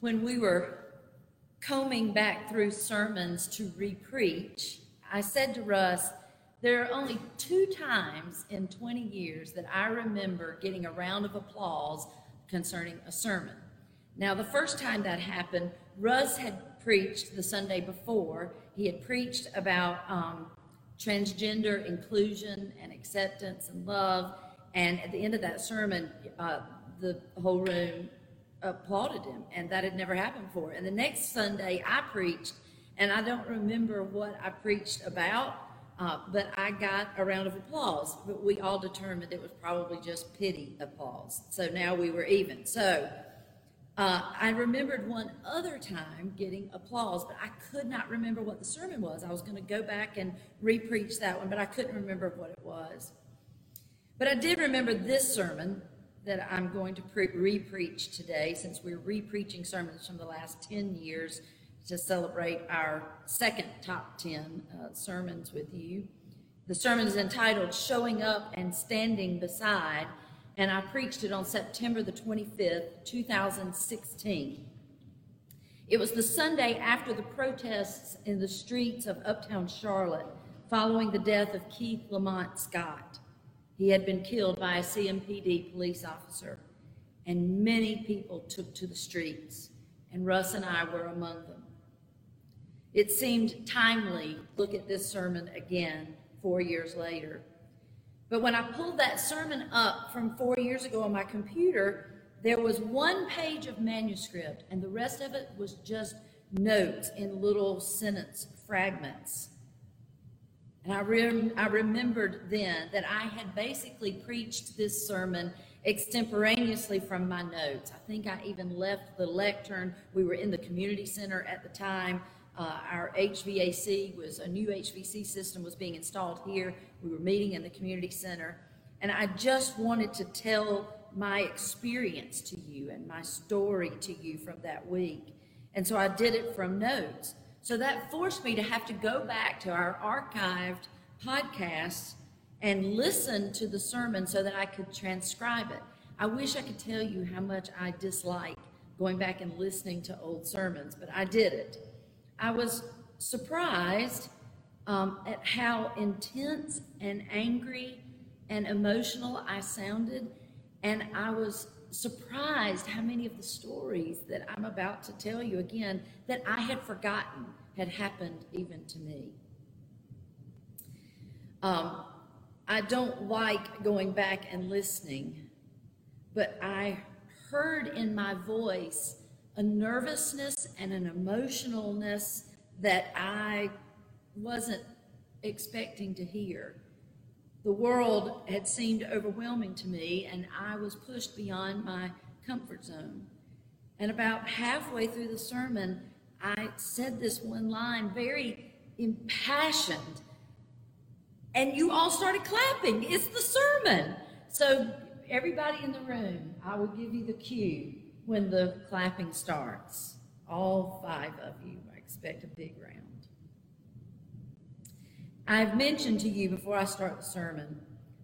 when we were combing back through sermons to re-preach, I said to Russ, there are only two times in 20 years that I remember getting a round of applause concerning a sermon. Now, the first time that happened, Russ had preached the Sunday before. He had preached about transgender inclusion and acceptance and love. And at the end of that sermon, the whole room applauded him, and that had never happened before. And the next Sunday I preached, and I don't remember what I preached about, but I got a round of applause, but we all determined it was probably just pity applause. So now we were even. So I remembered one other time getting applause, but I could not remember what the sermon was. I was going to go back and re-preach that one, but I couldn't remember what it was. But I did remember this sermon that I'm going to re-preach today, since we're re-preaching sermons from the last 10 years to celebrate our second top 10 sermons with you. The sermon is entitled Showing Up and Standing Beside, and I preached it on September the 25th, 2016. It was the Sunday after the protests in the streets of Uptown Charlotte following the death of Keith Lamont Scott. He had been killed by a CMPD police officer, and many people took to the streets, and Russ and I were among them. It seemed timely to look at this sermon again 4 years later. But when I pulled that sermon up from 4 years ago on my computer, there was one page of manuscript, and the rest of it was just notes in little sentence fragments. And I remembered then that I had basically preached this sermon extemporaneously from my notes. I think I even left the lectern. We were in the community center at the time. Our HVAC was, a new HVAC system was being installed here. We were meeting in the community center. And I just wanted to tell my experience to you and my story to you from that week. And so I did it from notes. So that forced me to have to go back to our archived podcasts and listen to the sermon so that I could transcribe it. I wish I could tell you how much I dislike going back and listening to old sermons, but I did it. I was surprised at how intense and angry and emotional I sounded, and I was surprised how many of the stories that I'm about to tell you again that I had forgotten had happened even to me. I don't like going back and listening, but I heard in my voice a nervousness and an emotionalness that I wasn't expecting to hear. The world had seemed overwhelming to me, and I was pushed beyond my comfort zone. And about halfway through the sermon, I said this one line, very impassioned, and you all started clapping. It's the sermon. So everybody in the room, I will give you the cue when the clapping starts. All five of you, I expect a big round. I've mentioned to you before I start the sermon,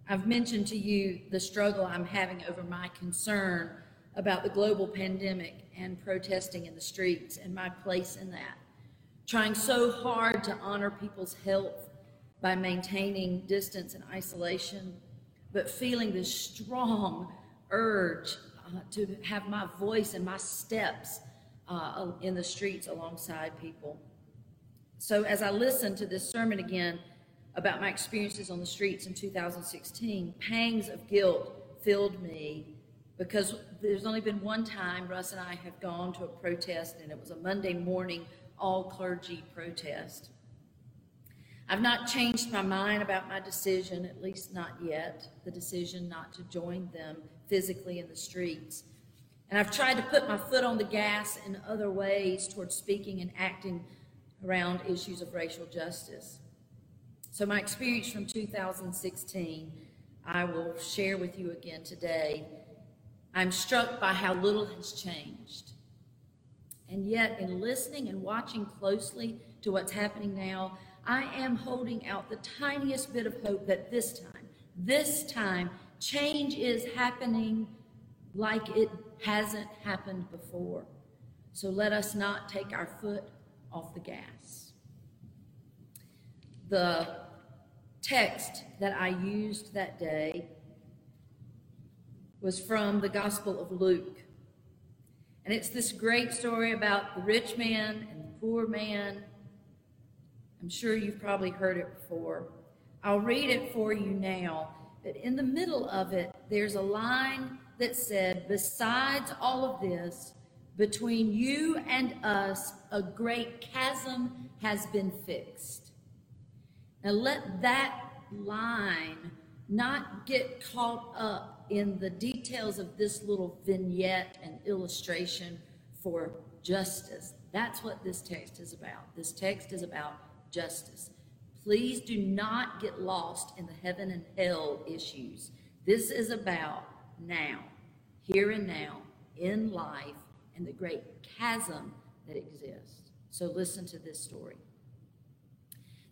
I've mentioned to you the struggle I'm having over my concern about the global pandemic and protesting in the streets and my place in that. Trying so hard to honor people's health by maintaining distance and isolation, but feeling this strong urge to have my voice and my steps in the streets alongside people. So as I listened to this sermon again, about my experiences on the streets in 2016, pangs of guilt filled me because there's only been one time Russ and I have gone to a protest, and it was a Monday morning all clergy protest. I've not changed my mind about my decision, at least not yet, the decision not to join them physically in the streets. And I've tried to put my foot on the gas in other ways towards speaking and acting around issues of racial justice. So my experience from 2016, I will share with you again today. I'm struck by how little has changed. And yet, in listening and watching closely to what's happening now, I am holding out the tiniest bit of hope that this time, change is happening like it hasn't happened before. So let us not take our foot off the gas. The text that I used that day was from the Gospel of Luke. And it's this great story about the rich man and the poor man. I'm sure you've probably heard it before. I'll read it for you now. But in the middle of it, there's a line that said, "Besides all of this, between you and us, a great chasm has been fixed." Now let that line not get caught up in the details of this little vignette and illustration for justice. That's what this text is about. This text is about justice. Please do not get lost in the heaven and hell issues. This is about now, here and now, in life, and the great chasm that exists. So listen to this story.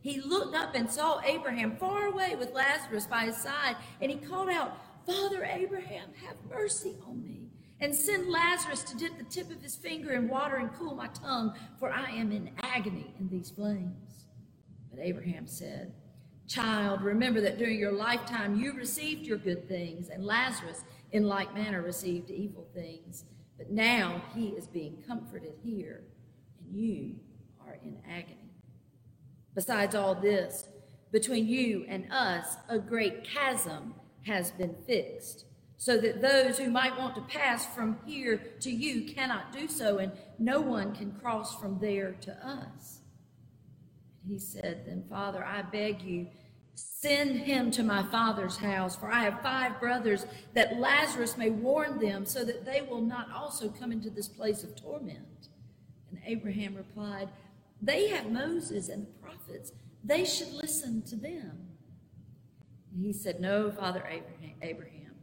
He looked up and saw Abraham far away with Lazarus by his side, and he called out, "Father Abraham, have mercy on me, and send Lazarus to dip the tip of his finger in water and cool my tongue, for I am in agony in these flames." But Abraham said, "Child, remember that during your lifetime you received your good things, and Lazarus in like manner received evil things. But now he is being comforted here, and you are in agony. Besides all this, between you and us, a great chasm has been fixed, so that those who might want to pass from here to you cannot do so, and no one can cross from there to us." And he said, "Then, Father, I beg you, send him to my father's house, for I have 5 brothers, that Lazarus may warn them, so that they will not also come into this place of torment." And Abraham replied, "They have Moses and the prophets. They should listen to them." And he said, "No, Father Abraham,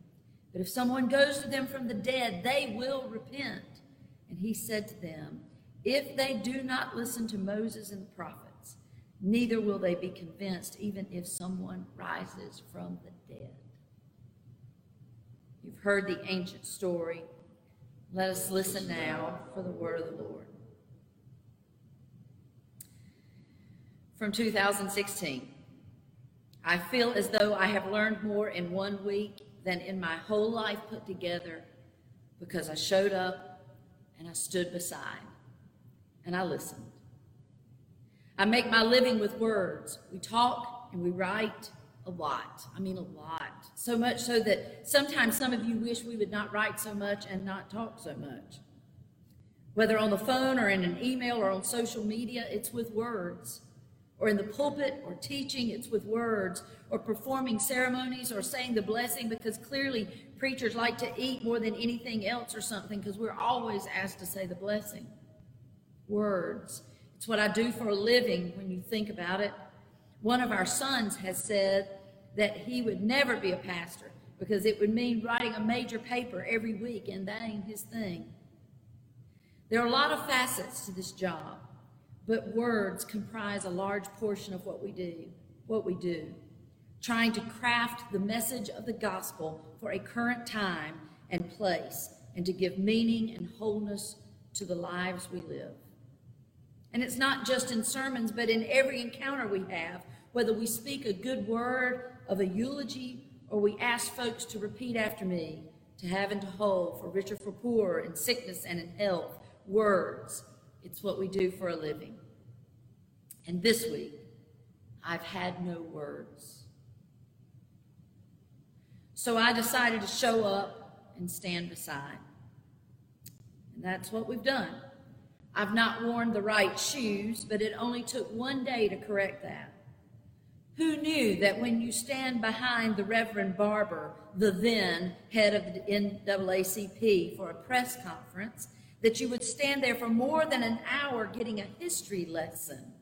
but if someone goes to them from the dead, they will repent." And he said to them, "If they do not listen to Moses and the prophets, neither will they be convinced, even if someone rises from the dead." You've heard the ancient story. Let us listen now for the word of the Lord. From 2016, I feel as though I have learned more in 1 week than in my whole life put together, because I showed up and I stood beside and I listened. I make my living with words. We talk and we write a lot. I mean a lot. So much so that sometimes some of you wish we would not write so much and not talk so much. Whether on the phone or in an email or on social media, it's with words. Or in the pulpit or teaching, it's with words. Or performing ceremonies or saying the blessing, because clearly preachers like to eat more than anything else or something, because we're always asked to say the blessing. Words. It's what I do for a living when you think about it. One of our sons has said that he would never be a pastor because it would mean writing a major paper every week, and that ain't his thing. There are a lot of facets to this job, but words comprise a large portion of what we do, trying to craft the message of the gospel for a current time and place, and to give meaning and wholeness to the lives we live. And it's not just in sermons, but in every encounter we have, whether we speak a good word of a eulogy or we ask folks to repeat after me, to have and to hold, for richer, for poorer, in sickness and in health. Words. It's what we do for a living. And this week, I've had no words. So I decided to show up and stand beside. And that's what we've done. I've not worn the right shoes, but it only took 1 day to correct that. Who knew that when you stand behind the Reverend Barber, the then head of the NAACP, for a press conference, that you would stand there for more than an hour getting a history lesson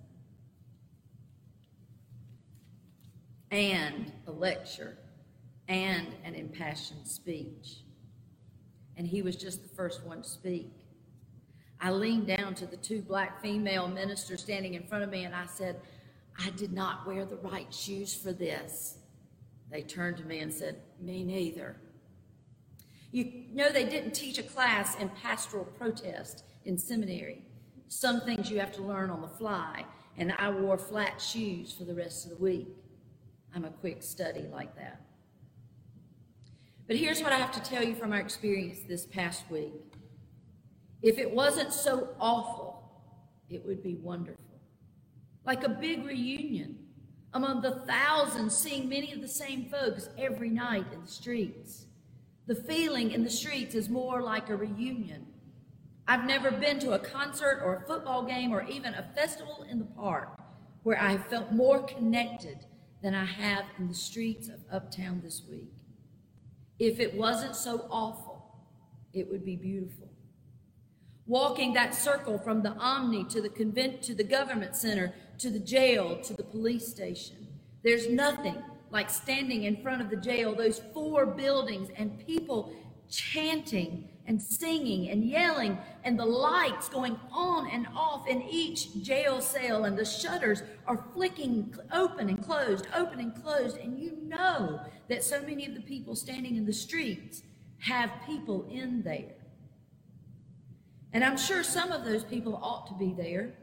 and a lecture and an impassioned speech. And he was just the first one to speak. I leaned down to the two black female ministers standing in front of me and I said, I did not wear the right shoes for this. They turned to me and said, me neither. You know, they didn't teach a class in pastoral protest in seminary. Some things you have to learn on the fly, and I wore flat shoes for the rest of the week. I'm a quick study like that. But here's what I have to tell you from our experience this past week. If it wasn't so awful, it would be wonderful. Like a big reunion among the thousands, seeing many of the same folks every night in the streets. The feeling in the streets is more like a reunion. I've never been to a concert or a football game or even a festival in the park where I felt more connected than I have in the streets of Uptown this week. If it wasn't so awful, it would be beautiful. Walking that circle from the Omni to the convent, to the government center, to the jail, to the police station. There's nothing like standing in front of the jail, those four buildings and people chanting and singing and yelling and the lights going on and off in each jail cell and the shutters are flicking open and closed, and you know that so many of the people standing in the streets have people in there. And I'm sure some of those people ought to be there.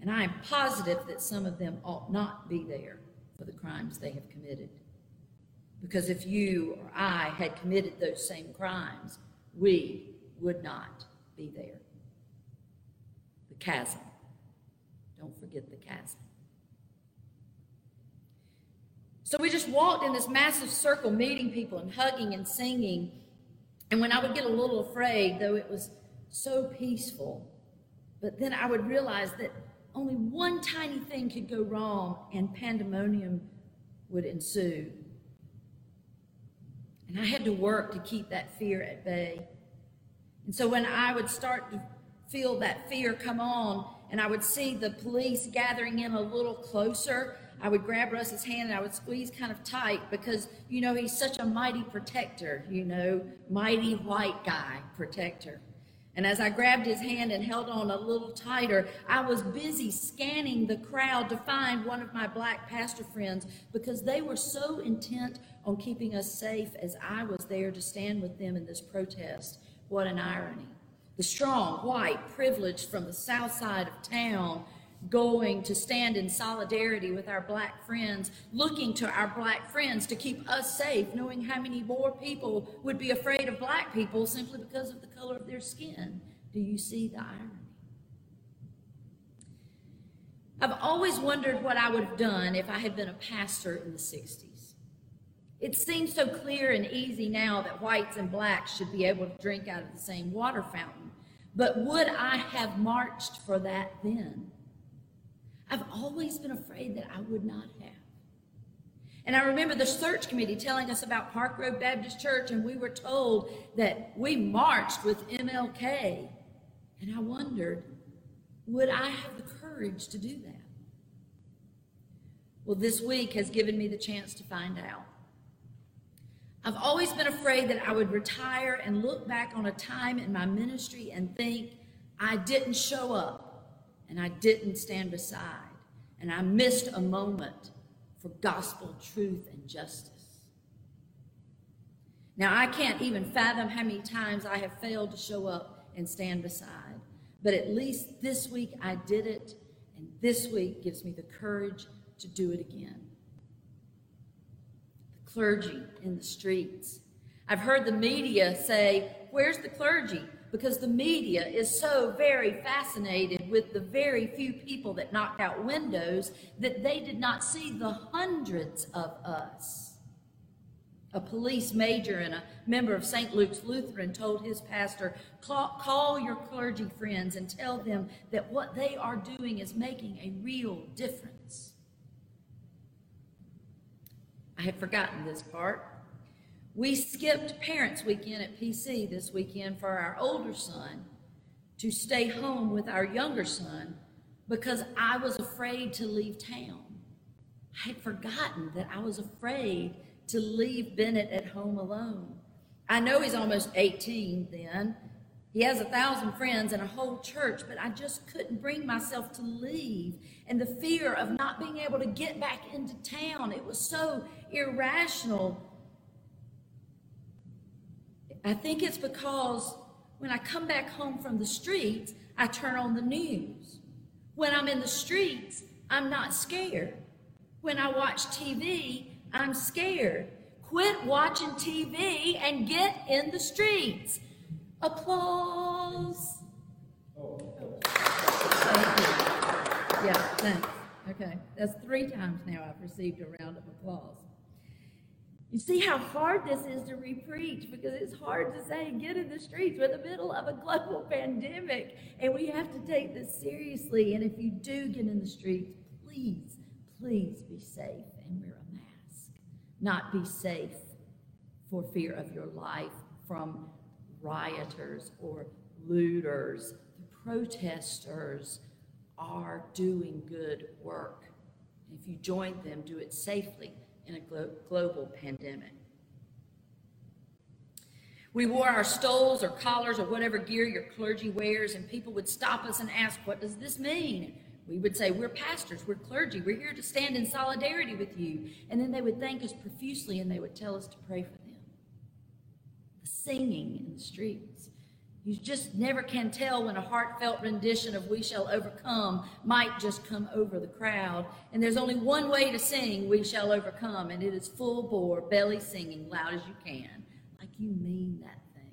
And I am positive that some of them ought not be there for the crimes they have committed. Because if you or I had committed those same crimes, we would not be there. The chasm. Don't forget the chasm. So we just walked in this massive circle, meeting people and hugging and singing. And when I would get a little afraid, though it was so peaceful, but then I would realize that only one tiny thing could go wrong and pandemonium would ensue. And I had to work to keep that fear at bay. And so when I would start to feel that fear come on and I would see the police gathering in a little closer, I would grab Russ's hand and I would squeeze kind of tight because, you know, he's such a mighty protector, you know, mighty white guy protector. And as I grabbed his hand and held on a little tighter, I was busy scanning the crowd to find one of my black pastor friends because they were so intent on keeping us safe as I was there to stand with them in this protest. What an irony. The strong, white, privileged from the south side of town going to stand in solidarity with our black friends, looking to our black friends to keep us safe, knowing how many more people would be afraid of black people simply because of the color of their skin. Do you see the irony? I've always wondered what I would have done if I had been a pastor in the 60s. It seems so clear and easy now that whites and blacks should be able to drink out of the same water fountain, but would I have marched for that then? I've always been afraid that I would not have. And I remember the search committee telling us about Park Road Baptist Church, and we were told that we marched with MLK. And I wondered, would I have the courage to do that? Well, this week has given me the chance to find out. I've always been afraid that I would retire and look back on a time in my ministry and think, I didn't show up. And I didn't stand beside, and I missed a moment for gospel truth and justice. Now, I can't even fathom how many times I have failed to show up and stand beside, but at least this week I did it, and this week gives me the courage to do it again. The clergy in the streets. I've heard the media say, "Where's the clergy?" Because the media is so very fascinated with the very few people that knocked out windows that they did not see the hundreds of us. A police major and a member of St. Luke's Lutheran told his pastor, call your clergy friends and tell them that what they are doing is making a real difference. I had forgotten this part. We skipped Parents Weekend at PC this weekend for our older son to stay home with our younger son because I was afraid to leave town. I had forgotten that I was afraid to leave Bennett at home alone. I know he's almost 18 then. He has 1,000 friends and a whole church, but I just couldn't bring myself to leave. And the fear of not being able to get back into town, it was so irrational. I think it's because when I come back home from the streets, I turn on the news. When I'm in the streets, I'm not scared. When I watch TV, I'm scared. Quit watching TV and get in the streets. Applause. Thank you. Yeah, thanks. Okay, that's 3 times now I've received a round of applause. You see how hard this is to re-preach, because it's hard to say get in the streets. We're in the middle of a global pandemic, and we have to take this seriously. And if you do get in the streets, please, please be safe and wear a mask. Not be safe for fear of your life from rioters or looters. The protesters are doing good work. If you join them, do it safely in a global pandemic. We wore our stoles or collars or whatever gear your clergy wears, and people would stop us and ask, what does this mean? We would say, we're pastors, we're clergy, we're here to stand in solidarity with you. And then they would thank us profusely and they would tell us to pray for them. The singing in the streets. You just never can tell when a heartfelt rendition of We Shall Overcome might just come over the crowd. And there's only one way to sing We Shall Overcome, and it is full bore, belly singing, loud as you can. Like you mean that thing.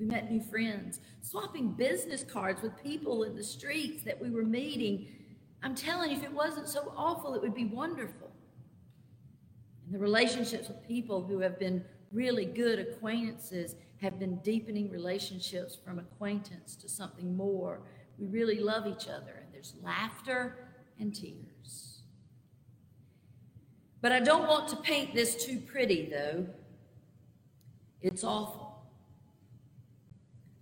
We met new friends, swapping business cards with people in the streets that we were meeting. I'm telling you, if it wasn't so awful, it would be wonderful. And the relationships with people who have been really good acquaintances have been deepening relationships from acquaintance to something more. We really love each other, and there's laughter and tears. But I don't want to paint this too pretty, though. It's awful.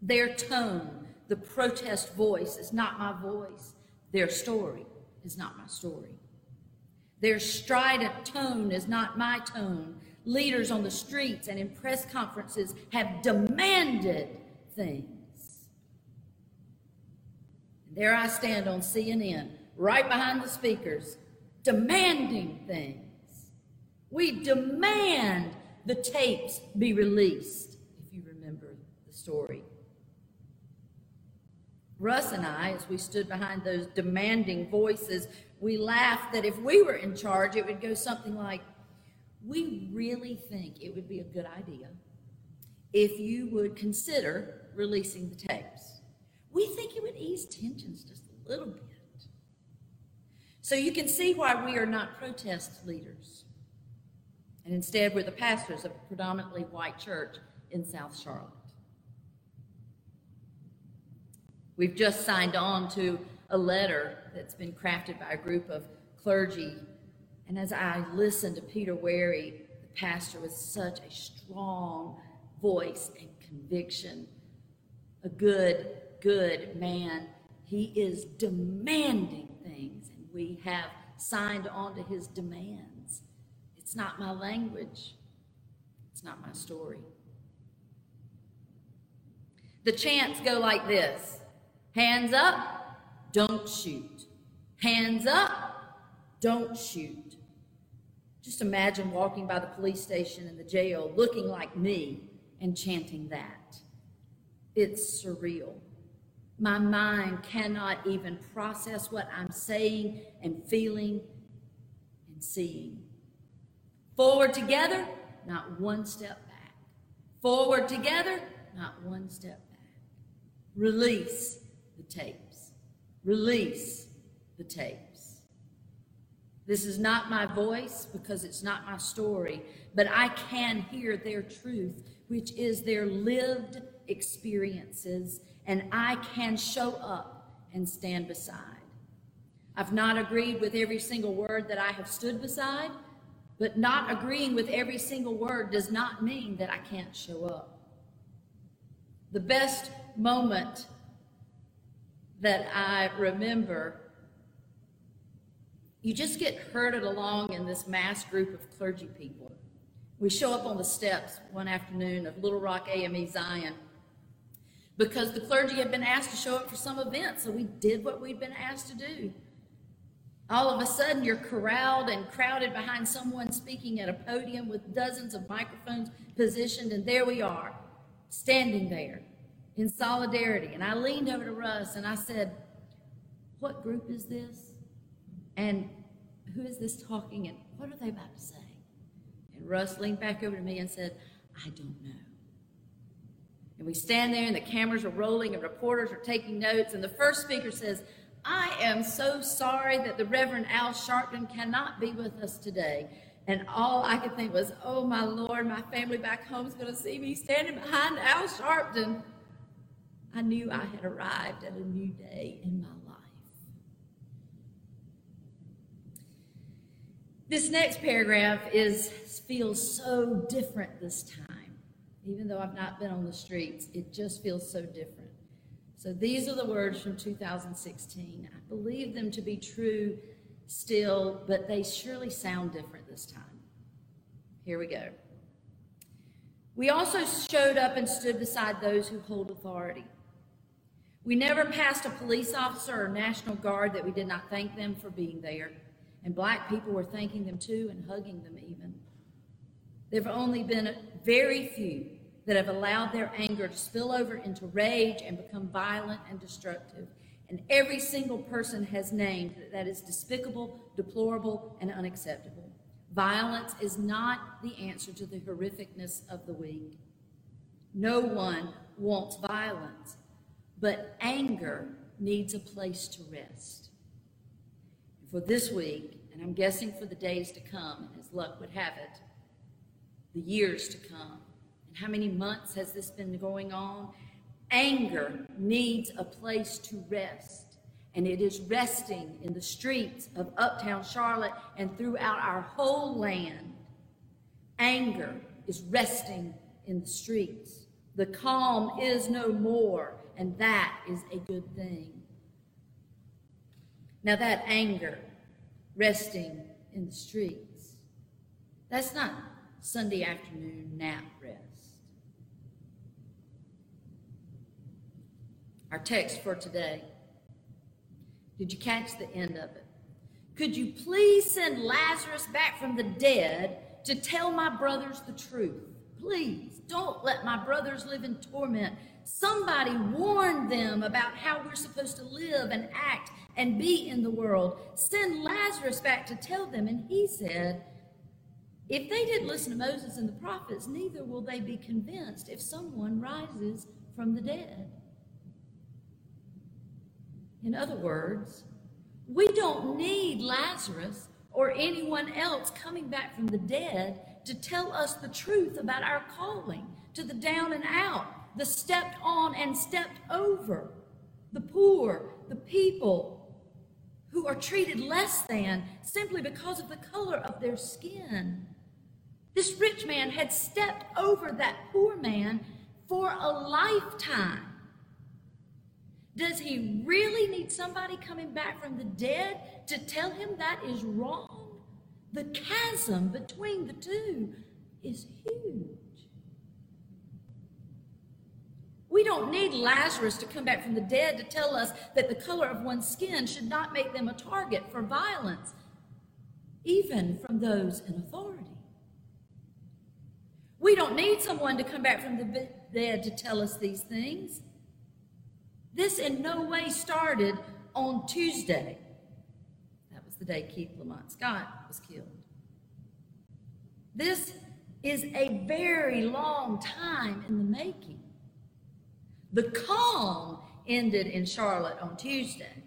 Their tone, the protest voice, is not my voice. Their story is not my story. Their strident tone is not my tone. Leaders on the streets and in press conferences have demanded things. And there I stand on CNN, right behind the speakers, demanding things. We demand the tapes be released, if you remember the story. Russ and I, as we stood behind those demanding voices, we laughed that if we were in charge, it would go something like, we really think it would be a good idea if you would consider releasing the tapes. We think it would ease tensions just a little bit. So you can see why we are not protest leaders. And instead, we're the pastors of a predominantly white church in South Charlotte. We've just signed on to a letter that's been crafted by a group of clergy. And as I listened to Peter Wary, the pastor, with such a strong voice and conviction, a good, good man, he is demanding things, and we have signed on to his demands. It's not my language. It's not my story. The chants go like this. Hands up, don't shoot. Hands up, don't shoot. Just imagine walking by the police station and the jail looking like me and chanting that. It's surreal. My mind cannot even process what I'm saying and feeling and seeing. Forward together, not one step back. Forward together, not one step back. Release the tapes. Release the tapes. This is not my voice because it's not my story, but I can hear their truth, which is their lived experiences, and I can show up and stand beside. I've not agreed with every single word that I have stood beside, But not agreeing with every single word does not mean that I can't show up. The best moment that I remember, you just get herded along in this mass group of clergy people. We show up on the steps one afternoon of Little Rock AME Zion because the clergy had been asked to show up for some event, so we did what we'd been asked to do. All of a sudden, you're corralled and crowded behind someone speaking at a podium with dozens of microphones positioned, and there we are, standing there in solidarity. And I leaned over to Russ and I said, "What group is this? And who is this talking, and what are they about to say?" And Russ leaned back over to me and said, "I don't know." And we stand there, and the cameras are rolling, and reporters are taking notes, and the first speaker says, "I am so sorry that the Reverend Al Sharpton cannot be with us today." And all I could think was, oh my Lord, my family back home is going to see me standing behind Al Sharpton. I knew I had arrived at a new day in my life. This next paragraph feels so different this time. Even though I've not been on the streets, it just feels so different. So these are the words from 2016. I believe them to be true still, but they surely sound different this time. Here we go. We also showed up and stood beside those who hold authority. We never passed a police officer or National Guard that we did not thank them for being there. And black people were thanking them too and hugging them even. There have only been very few that have allowed their anger to spill over into rage and become violent and destructive. And every single person has named that that is despicable, deplorable, and unacceptable. Violence is not the answer to the horrificness of the weak. No one wants violence, but anger needs a place to rest. For this week, and I'm guessing for the days to come, and as luck would have it, the years to come, and how many months has this been going on? Anger needs a place to rest, and it is resting in the streets of Uptown Charlotte and throughout our whole land. Anger is resting in the streets. The calm is no more, and that is a good thing. Now that anger resting in the streets, that's not Sunday afternoon nap rest. Our text for today. Did you catch the end of it? Could you please send Lazarus back from the dead to tell my brothers the truth? Please don't let my brothers live in torment. Somebody warn them about how we're supposed to live and act and be in the world. Send Lazarus back to tell them. And he said, if they didn't listen to Moses and the prophets, neither will they be convinced if someone rises from the dead. In other words, we don't need Lazarus or anyone else coming back from the dead to tell us the truth about our calling to the down and out, the stepped on and stepped over, the poor, the people who are treated less than simply because of the color of their skin. This rich man had stepped over that poor man for a lifetime. Does he really need somebody coming back from the dead to tell him that is wrong? The chasm between the two is huge. We don't need Lazarus to come back from the dead to tell us that the color of one's skin should not make them a target for violence, even from those in authority. We don't need someone to come back from the dead to tell us these things. This in no way started on Tuesday. That was the day Keith Lamont Scott was killed. This is a very long time in the making. The calm ended in Charlotte on Tuesday,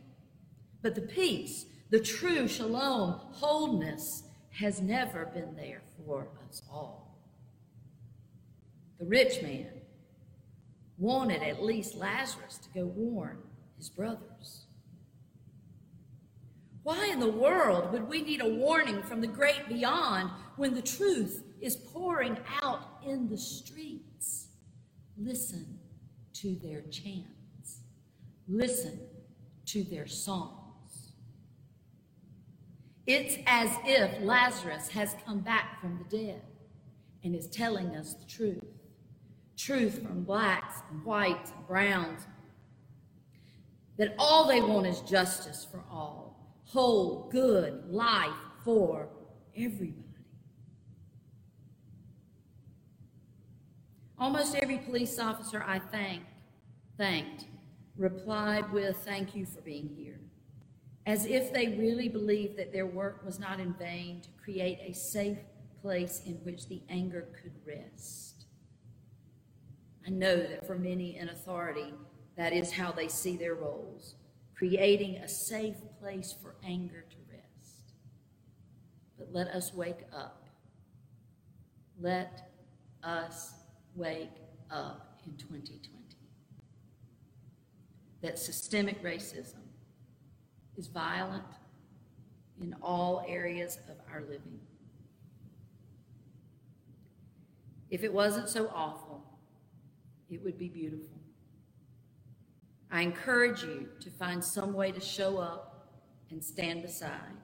but the peace, the true shalom, wholeness has never been there for us all. The rich man wanted at least Lazarus to go warn his brothers. Why in the world would we need a warning from the great beyond when the truth is pouring out in the streets? Listen to their chants. Listen to their songs. It's as if Lazarus has come back from the dead and is telling us the truth. Truth from blacks and whites and browns, that all they want is justice for all, whole, good life for everybody. Almost every police officer I thanked replied with, "Thank you for being here," as if they really believed that their work was not in vain to create a safe place in which the anger could rest. I know that for many in authority, that is how they see their roles, creating a safe place for anger to rest. But let us wake up. Let us wake up in 2020. That systemic racism is violent in all areas of our living. If it wasn't so awful, it would be beautiful. I encourage you to find some way to show up and stand beside.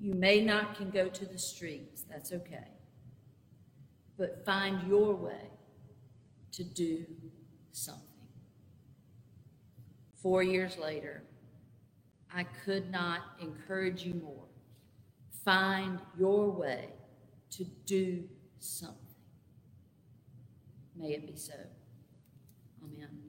You may not can go to the streets, that's okay, but find your way to do something. 4 years later, I could not encourage you more. Find your way to do something. May it be so. Amen.